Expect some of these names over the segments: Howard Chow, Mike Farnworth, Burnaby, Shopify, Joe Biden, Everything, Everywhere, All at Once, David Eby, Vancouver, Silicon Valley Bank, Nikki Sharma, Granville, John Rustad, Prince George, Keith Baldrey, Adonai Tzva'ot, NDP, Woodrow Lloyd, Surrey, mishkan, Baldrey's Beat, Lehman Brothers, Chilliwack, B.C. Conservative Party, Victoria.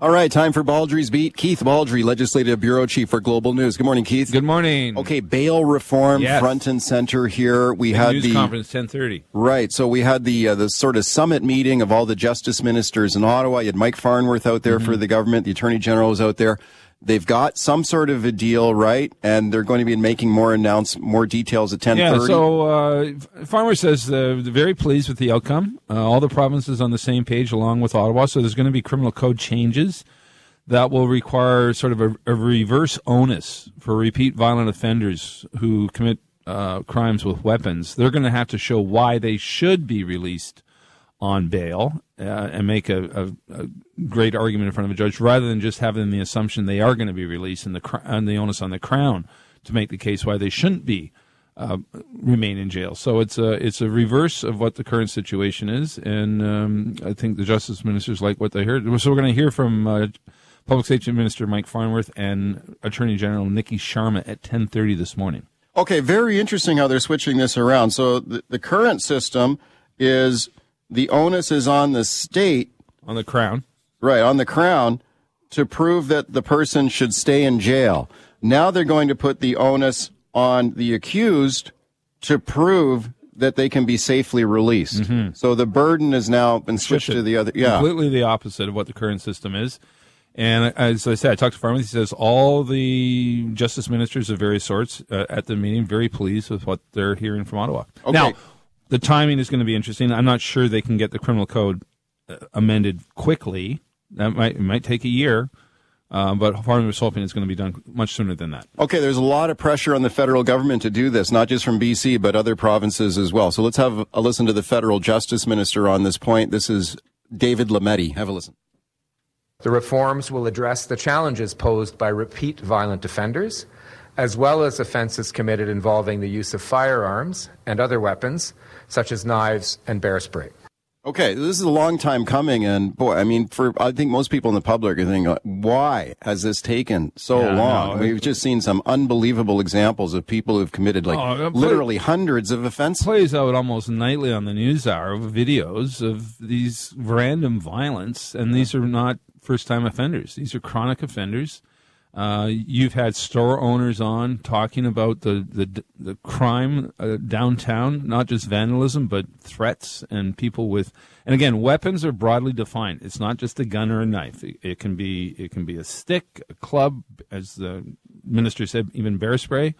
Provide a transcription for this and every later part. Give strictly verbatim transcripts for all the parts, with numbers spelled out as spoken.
All right, time for Baldrey's Beat. Keith Baldrey, Legislative Bureau Chief for Global News. Good morning, Keith. Good morning. Okay, bail reform, yes. Front and center here. We the had news the news conference ten thirty. Right, so we had the uh, the sort of summit meeting of all the justice ministers in Ottawa. You had Mike Farnworth out there mm-hmm. for the government. The Attorney General is out there. They've got some sort of a deal, right? And they're going to be making more announce more details at ten thirty. Yeah, so uh, Farmer says uh, they're very pleased with the outcome. Uh, all the provinces on the same page along with Ottawa. So there's going to be criminal code changes that will require sort of a, a reverse onus for repeat violent offenders who commit uh, crimes with weapons. They're going to have to show why they should be released on bail uh, and make a, a, a great argument in front of a judge, rather than just having the assumption they are going to be released and the cr- and the onus on the Crown to make the case why they shouldn't be uh, remain in jail. So it's a it's a reverse of what the current situation is, and um, I think the justice ministers like what they heard. So we're going to hear from uh, Public Safety Minister Mike Farnworth and Attorney General Nikki Sharma at ten thirty this morning. Okay, very interesting how they're switching this around. So the, the current system is. The onus is on the state. On the Crown. Right, on the Crown to prove that the person should stay in jail. Now they're going to put the onus on the accused to prove that they can be safely released. Mm-hmm. So the burden has now been switched to the other. Yeah. Completely the opposite of what the current system is. And as I said, I talked to Farnworth. He says all the justice ministers of various sorts uh, at the meeting, very pleased with what they're hearing from Ottawa. Okay. Now, the timing is going to be interesting. I'm not sure they can get the criminal code uh, amended quickly. That might it might take a year, uh, but Farnworth's hoping it's going to be done much sooner than that. Okay, there's a lot of pressure on the federal government to do this, not just from B C, but other provinces as well. So let's have a listen to the federal justice minister on this point. This is David Lametti. Have a listen. The reforms will address the challenges posed by repeat violent offenders, as well as offenses committed involving the use of firearms and other weapons, such as knives and bear spray. Okay, this is a long time coming, and boy, I mean, for I think most people in the public are thinking, why has this taken so yeah, long? No, We've it, just seen some unbelievable examples of people who've committed, like, oh, play, literally hundreds of offenses. Plays out almost nightly on the NewsHour of videos of these random violence, and these are not first-time offenders. These are chronic offenders. Uh, you've had store owners on talking about the the, the crime uh, downtown, not just vandalism, but threats and people with. And again, weapons are broadly defined. It's not just a gun or a knife. It, it can be it can be a stick, a club, as the minister said, even bear spray,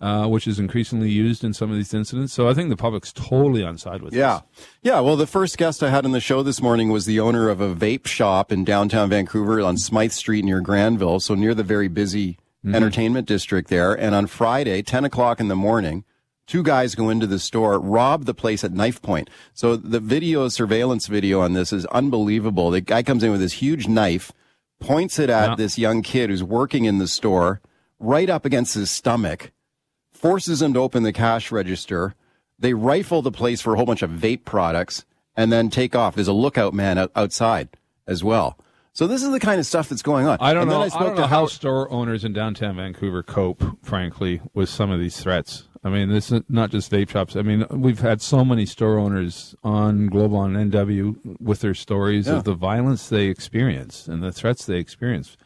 uh, which is increasingly used in some of these incidents. So I think the public's totally on side with yeah. this. Yeah, yeah. Well, the first guest I had on the show this morning was the owner of a vape shop in downtown Vancouver on Smythe Street near Granville, so near the very busy mm-hmm. entertainment district there. And on Friday, ten o'clock in the morning, two guys go into the store, rob the place at knife point. So the video, surveillance video on this is unbelievable. The guy comes in with this huge knife, points it at yeah. this young kid who's working in the store, right up against his stomach, forces him to open the cash register. They rifle the place for a whole bunch of vape products and then take off. There's a lookout man out- outside as well. So this is the kind of stuff that's going on. I don't and know, I spoke I don't to know how store owners in downtown Vancouver cope, frankly, with some of these threats. I mean, this is not just vape shops. I mean, we've had so many store owners on Global on N W with their stories yeah. of the violence they experience and the threats they experience.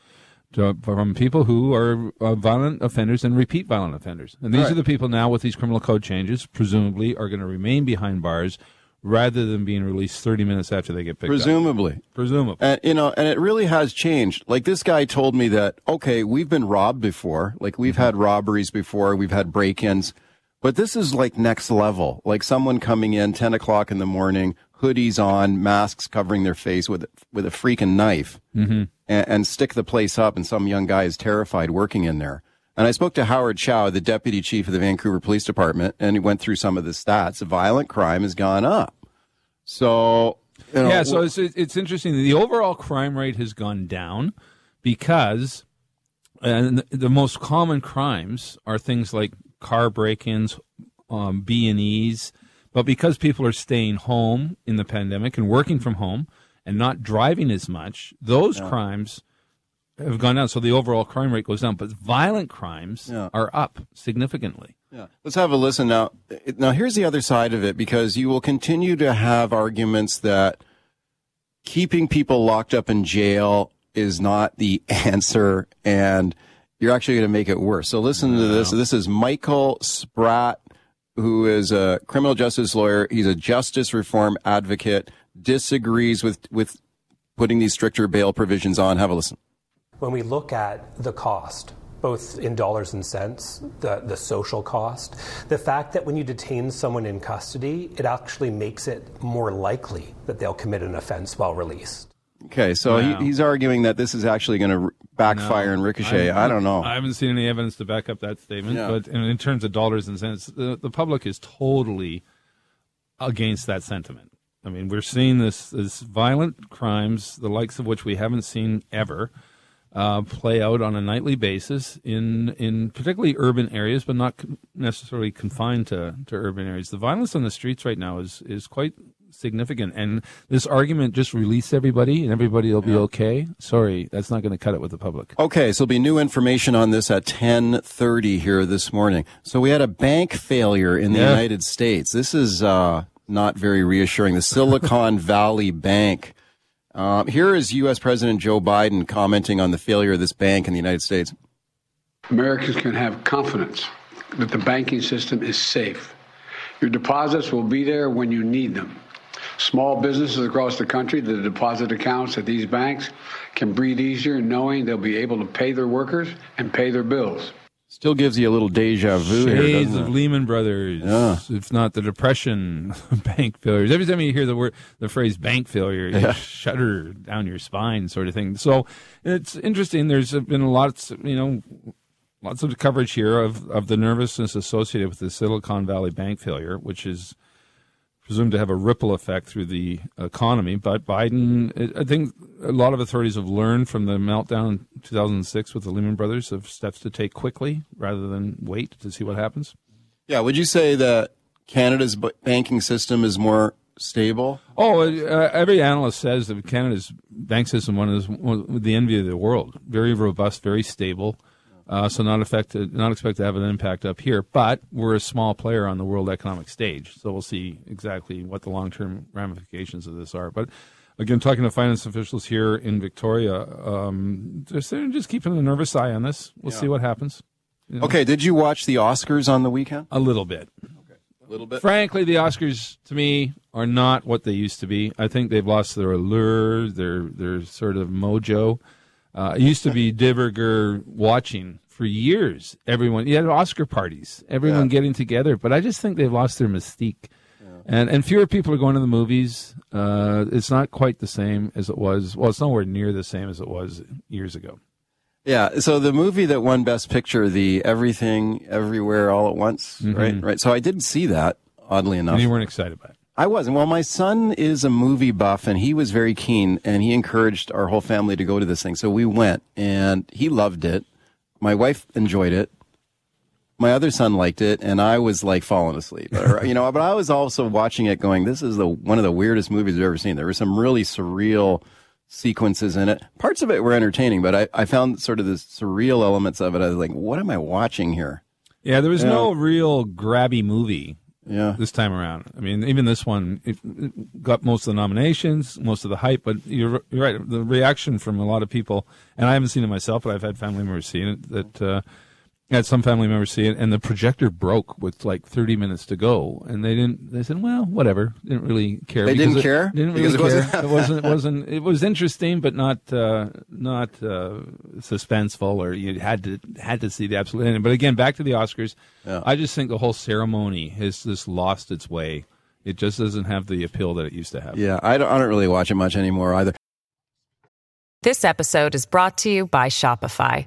To, from people who are uh, violent offenders and repeat violent offenders. And these right. are the people now with these criminal code changes, presumably, are going to remain behind bars rather than being released thirty minutes after they get picked presumably. up. Presumably. Presumably. And, you know, and it really has changed. Like, this guy told me that, okay, we've been robbed before. Like, we've had robberies before. We've had break-ins. But this is, like, next level. Like, someone coming in ten o'clock in the morning, hoodies on, masks covering their face with with a freaking knife. Mm-hmm. and stick the place up, and some young guy is terrified working in there. And I spoke to Howard Chow, the deputy chief of the Vancouver Police Department, and he went through some of the stats. Violent crime has gone up. So You know, yeah, so it's, it's interesting. The overall crime rate has gone down because and the, the most common crimes are things like car break-ins, um, B and E's. But because people are staying home in the pandemic and working from home and not driving as much, those yeah. crimes have gone down. So the overall crime rate goes down. But violent crimes yeah. are up significantly. Yeah. Let's have a listen now. Now, here's the other side of it, because you will continue to have arguments that keeping people locked up in jail is not the answer, and you're actually going to make it worse. So listen no. to this. This is Michael Spratt, who is a criminal justice lawyer. He's a justice reform advocate, disagrees with, with putting these stricter bail provisions on. Have a listen. When we look at the cost, both in dollars and cents, the, the social cost, the fact that when you detain someone in custody, it actually makes it more likely that they'll commit an offense while released. Okay, so wow. he, he's arguing that this is actually going to backfire no, and ricochet. I, I don't know. I haven't seen any evidence to back up that statement, yeah. but in, in terms of dollars and cents, the, the public is totally against that sentiment. I mean, we're seeing this, this violent crimes, the likes of which we haven't seen ever, Uh, play out on a nightly basis in in particularly urban areas, but not con- necessarily confined to, to urban areas. The violence on the streets right now is is quite significant. And this argument, just release everybody and everybody will be yeah. okay. Sorry, that's not going to cut it with the public. Okay, so there'll be new information on this at ten thirty here this morning. So we had a bank failure in the yeah. United States. This is uh, not very reassuring. The Silicon Valley Bank. Um, here is U S President Joe Biden commenting on the failure of this bank in the United States. Americans can have confidence that the banking system is safe. Your deposits will be there when you need them. Small businesses across the country, the deposit accounts at these banks can breathe easier knowing they'll be able to pay their workers and pay their bills. Still gives you a little deja vu. Shades here, of it? Lehman Brothers, yeah. if not the Depression, bank failures. Every time you hear the word, the phrase bank failure, you yeah. shudder down your spine, sort of thing. So it's interesting. There's been lots, you know, lots of coverage here of, of the nervousness associated with the Silicon Valley Bank failure, which is presumed to have a ripple effect through the economy. But Biden, I think a lot of authorities have learned from the meltdown in two thousand six with the Lehman Brothers of steps to take quickly rather than wait to see what happens. Yeah. Would you say that Canada's banking system is more stable? Oh, uh, every analyst says that Canada's bank system one is the envy of the world. Very robust, very stable. Uh, so not affected, not expect to have an impact up here, but we're a small player on the world economic stage. So we'll see exactly what the long-term ramifications of this are. But again, talking to finance officials here in Victoria, um, they're just keeping a nervous eye on this. We'll yeah. see what happens. You know? Okay. Did you watch the Oscars on the weekend? A little bit. Okay. A little bit. Frankly, the Oscars to me are not what they used to be. I think they've lost their allure, their, their sort of mojo. Uh, it used to be Diverger watching for years. Everyone, you had Oscar parties, everyone yeah. getting together. But I just think they've lost their mystique. Yeah. And and fewer people are going to the movies. Uh, it's not quite the same as it was. Well, it's nowhere near the same as it was years ago. Yeah, so the movie that won Best Picture, the Everything, Everywhere, All at Once, mm-hmm. right? Right. So I didn't see that, oddly enough. And you weren't excited about it. I wasn't. Well, my son is a movie buff, and he was very keen, and he encouraged our whole family to go to this thing. So we went, and he loved it. My wife enjoyed it. My other son liked it, and I was, like, falling asleep. you know, but I was also watching it going, this is the one of the weirdest movies I've ever seen. There were some really surreal sequences in it. Parts of it were entertaining, but I, I found sort of the surreal elements of it. I was like, what am I watching here? Yeah, there was yeah. no real grabby movie. Yeah, this time around. I mean, even this one it got most of the nominations, most of the hype. But you're, you're right. The reaction from a lot of people, and I haven't seen it myself, but I've had family members see it. That uh, had some family members see it, and the projector broke with like thirty minutes to go, and they didn't. They said, "Well, whatever." Didn't really care. They didn't it, care. Didn't really because care. It wasn't. It wasn't. It was interesting, but not uh, not uh, suspenseful, or you had to had to see the absolute ending. But again, back to the Oscars. Yeah. I just think the whole ceremony has just lost its way. It just doesn't have the appeal that it used to have. Yeah, I don't. I don't really watch it much anymore either. This episode is brought to you by Shopify.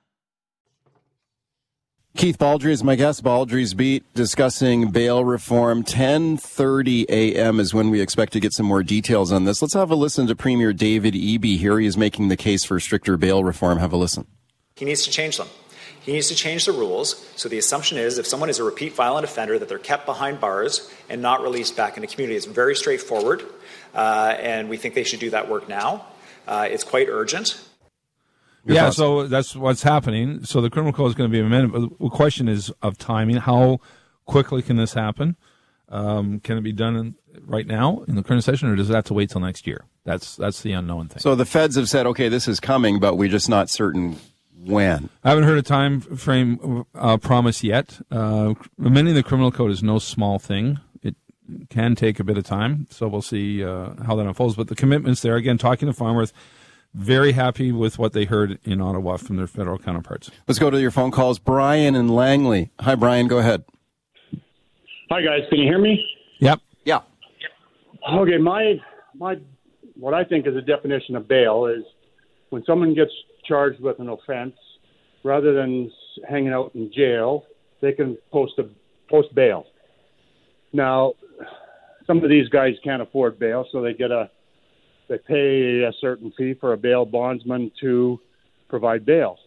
Keith Baldrey is my guest, Baldrey's Beat, discussing bail reform. ten thirty a.m. is when we expect to get some more details on this. Let's have a listen to Premier David Eby here. He is making the case for stricter bail reform. Have a listen. He needs to change them. He needs to change the rules. So the assumption is if someone is a repeat violent offender, that they're kept behind bars and not released back into community. It's very straightforward, uh, and we think they should do that work now. Uh, it's quite urgent. Your yeah, thoughts? So that's what's happening. So the criminal code is going to be amended. But the question is of timing. How quickly can this happen? Um, can it be done in, right now in the current session, or does it have to wait till next year? That's that's the unknown thing. So the feds have said, okay, this is coming, but we're just not certain when. I haven't heard a time frame uh, promise yet. Uh, amending the criminal code is no small thing. It can take a bit of time, so we'll see uh, how that unfolds. But the commitments there, again, talking to Farnworth, very happy with what they heard in Ottawa from their federal counterparts. Let's go to your phone calls. Brian in Langley. Hi, Brian. Go ahead. Hi, guys. Can you hear me? Yep. Yeah. Okay. My my, what I think is a definition of bail is when someone gets charged with an offense, rather than hanging out in jail, they can post a post bail. Now, some of these guys can't afford bail, so they get a. They pay a certain fee for a bail bondsman to provide bail.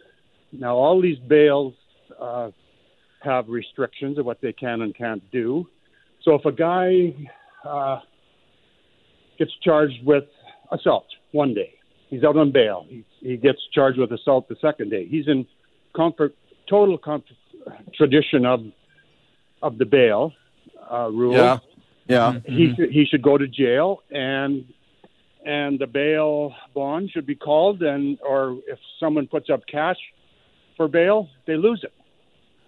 Now, all these bails uh, have restrictions of what they can and can't do. So if a guy uh, gets charged with assault one day, he's out on bail. He, he gets charged with assault the second day. He's in comfort, total contradiction of of the bail uh, rule. Yeah, yeah. Mm-hmm. He, he should go to jail and... And the bail bond should be called, and or if someone puts up cash for bail, they lose it.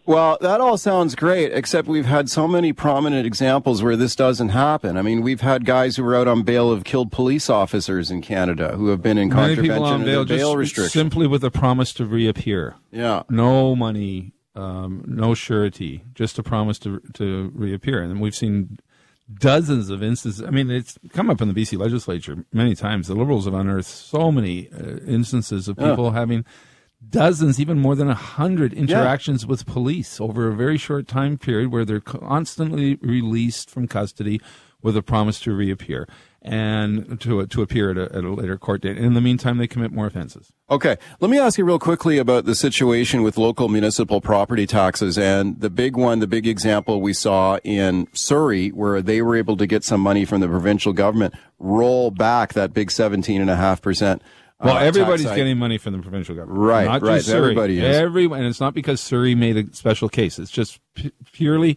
Well, that all sounds great, except we've had so many prominent examples where this doesn't happen. I mean, we've had guys who were out on bail have killed police officers in Canada who have been in many contravention of bail, bail restrictions. Simply with a promise to reappear. Yeah. No money, um, no surety, just a promise to to reappear. And we've seen dozens of instances. I mean, it's come up in the B C legislature many times. The Liberals have unearthed so many uh, instances of people yeah. having dozens, even more than one hundred interactions yeah. with police over a very short time period where they're constantly released from custody with a promise to reappear and to to appear at a, at a later court date. And in the meantime, they commit more offenses. Okay. Let me ask you real quickly about the situation with local municipal property taxes. And the big one, the big example we saw in Surrey, where they were able to get some money from the provincial government, roll back that big seventeen point five percent. Well, uh, everybody's getting money from the provincial government. Right, not right. Just Surrey. Everybody is. Everyone, and it's not because Surrey made a special case. It's just p- purely...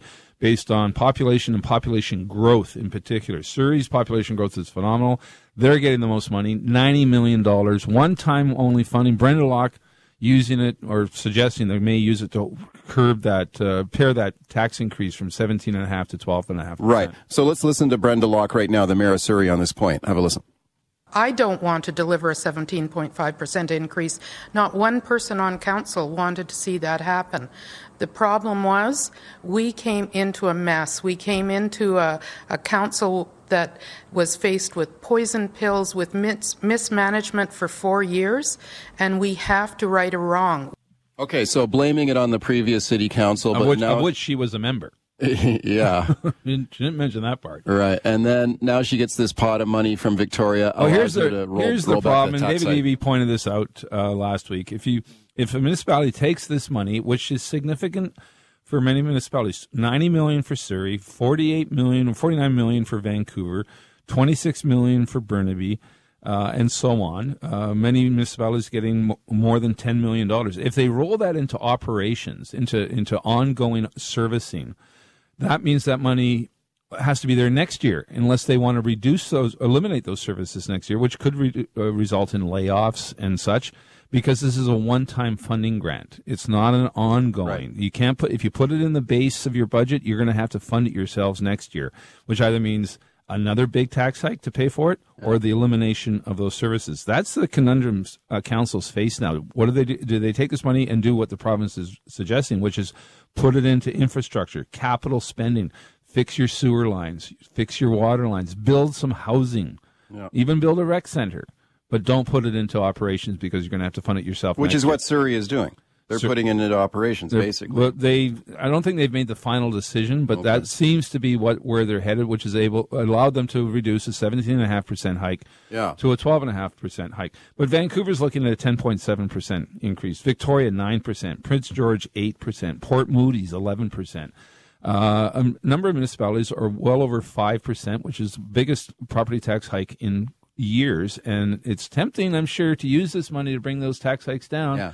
based on population and population growth in particular. Surrey's population growth is phenomenal. They're getting the most money, ninety million dollars, one-time only funding. Brenda Locke using it or suggesting they may use it to curb that, uh, pair that tax increase from seventeen point five to twelve point five percent. Right. So let's listen to Brenda Locke right now, the mayor of Surrey, on this point. Have a listen. I don't want to deliver a seventeen point five percent increase. Not one person on council wanted to see that happen. The problem was we came into a mess. We came into a, a council that was faced with poison pills, with mis- mismanagement for four years, and we have to right a wrong. Okay, so blaming it on the previous city council. Of, but which, now... of which she was a member. Yeah. She didn't mention that part. Right. And then now she gets this pot of money from Victoria. Oh, here's the, roll, here's the problem. And David Eby pointed this out uh, last week. If you if a municipality takes this money, which is significant for many municipalities, ninety million dollars for Surrey, forty-eight million dollars or forty-nine million dollars for Vancouver, twenty-six million dollars for Burnaby, uh, and so on. Uh, many municipalities getting m- more than ten million dollars. If they roll that into operations, into into ongoing servicing, that means that money has to be there next year unless they want to reduce those, eliminate those services next year, which could re- uh, result in layoffs and such, because this is a one-time funding grant. It's not an ongoing. Right. You can't put, if you put it in the base of your budget, you're going to have to fund it yourselves next year, which either means another big tax hike to pay for it, or the elimination of those services. That's the conundrum uh, councils face now. What do they do? Do they take this money and do what the province is suggesting, which is put it into infrastructure, capital spending, fix your sewer lines, fix your water lines, build some housing, yeah. even build a rec center, but don't put it into operations because you're going to have to fund it yourself. Which is year. What Surrey is doing. They're Sur- putting it into operations, basically. Well, they, I don't think they've made the final decision, but okay. that seems to be what where they're headed, which is able allowed them to reduce a seventeen point five percent hike yeah. to a twelve point five percent hike. But Vancouver's looking at a ten point seven percent increase, Victoria nine percent, Prince George eight percent, Port Moody's eleven percent. Uh, a number of municipalities are well over five percent, which is the biggest property tax hike in years. And it's tempting, I'm sure, to use this money to bring those tax hikes down. Yeah.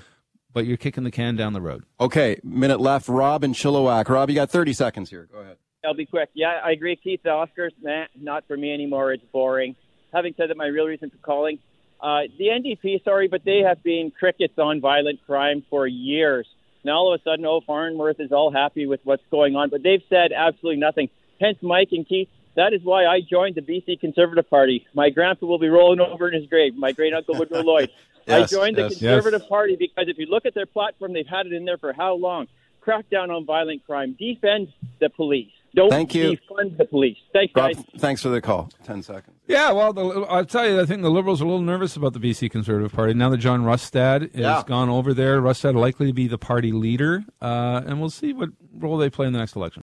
But you're kicking the can down the road. Okay, minute left. Rob in Chilliwack. Rob, you got thirty seconds here. Go ahead. I'll be quick. Yeah, I agree, Keith. The Oscars, nah, not for me anymore. It's boring. Having said that, my real reason for calling, uh, the N D P, sorry, but they have been crickets on violent crime for years. Now, all of a sudden, oh, Farnworth is all happy with what's going on, but they've said absolutely nothing. Hence, Mike and Keith, that is why I joined the B C Conservative Party. My grandpa will be rolling over in his grave, my great-uncle Woodrow Lloyd. Yes, I joined the yes, Conservative yes. Party because if you look at their platform, they've had it in there for how long? Crack down on violent crime. Defend the police. Don't Thank you. defund the police. Thanks, Rob, guys. Thanks for the call. Ten seconds. Yeah, well, the, I'll tell you, I think the Liberals are a little nervous about the B C Conservative Party. Now that John Rustad yeah. has gone over there, Rustad likely to be the party leader, uh, and we'll see what role they play in the next election.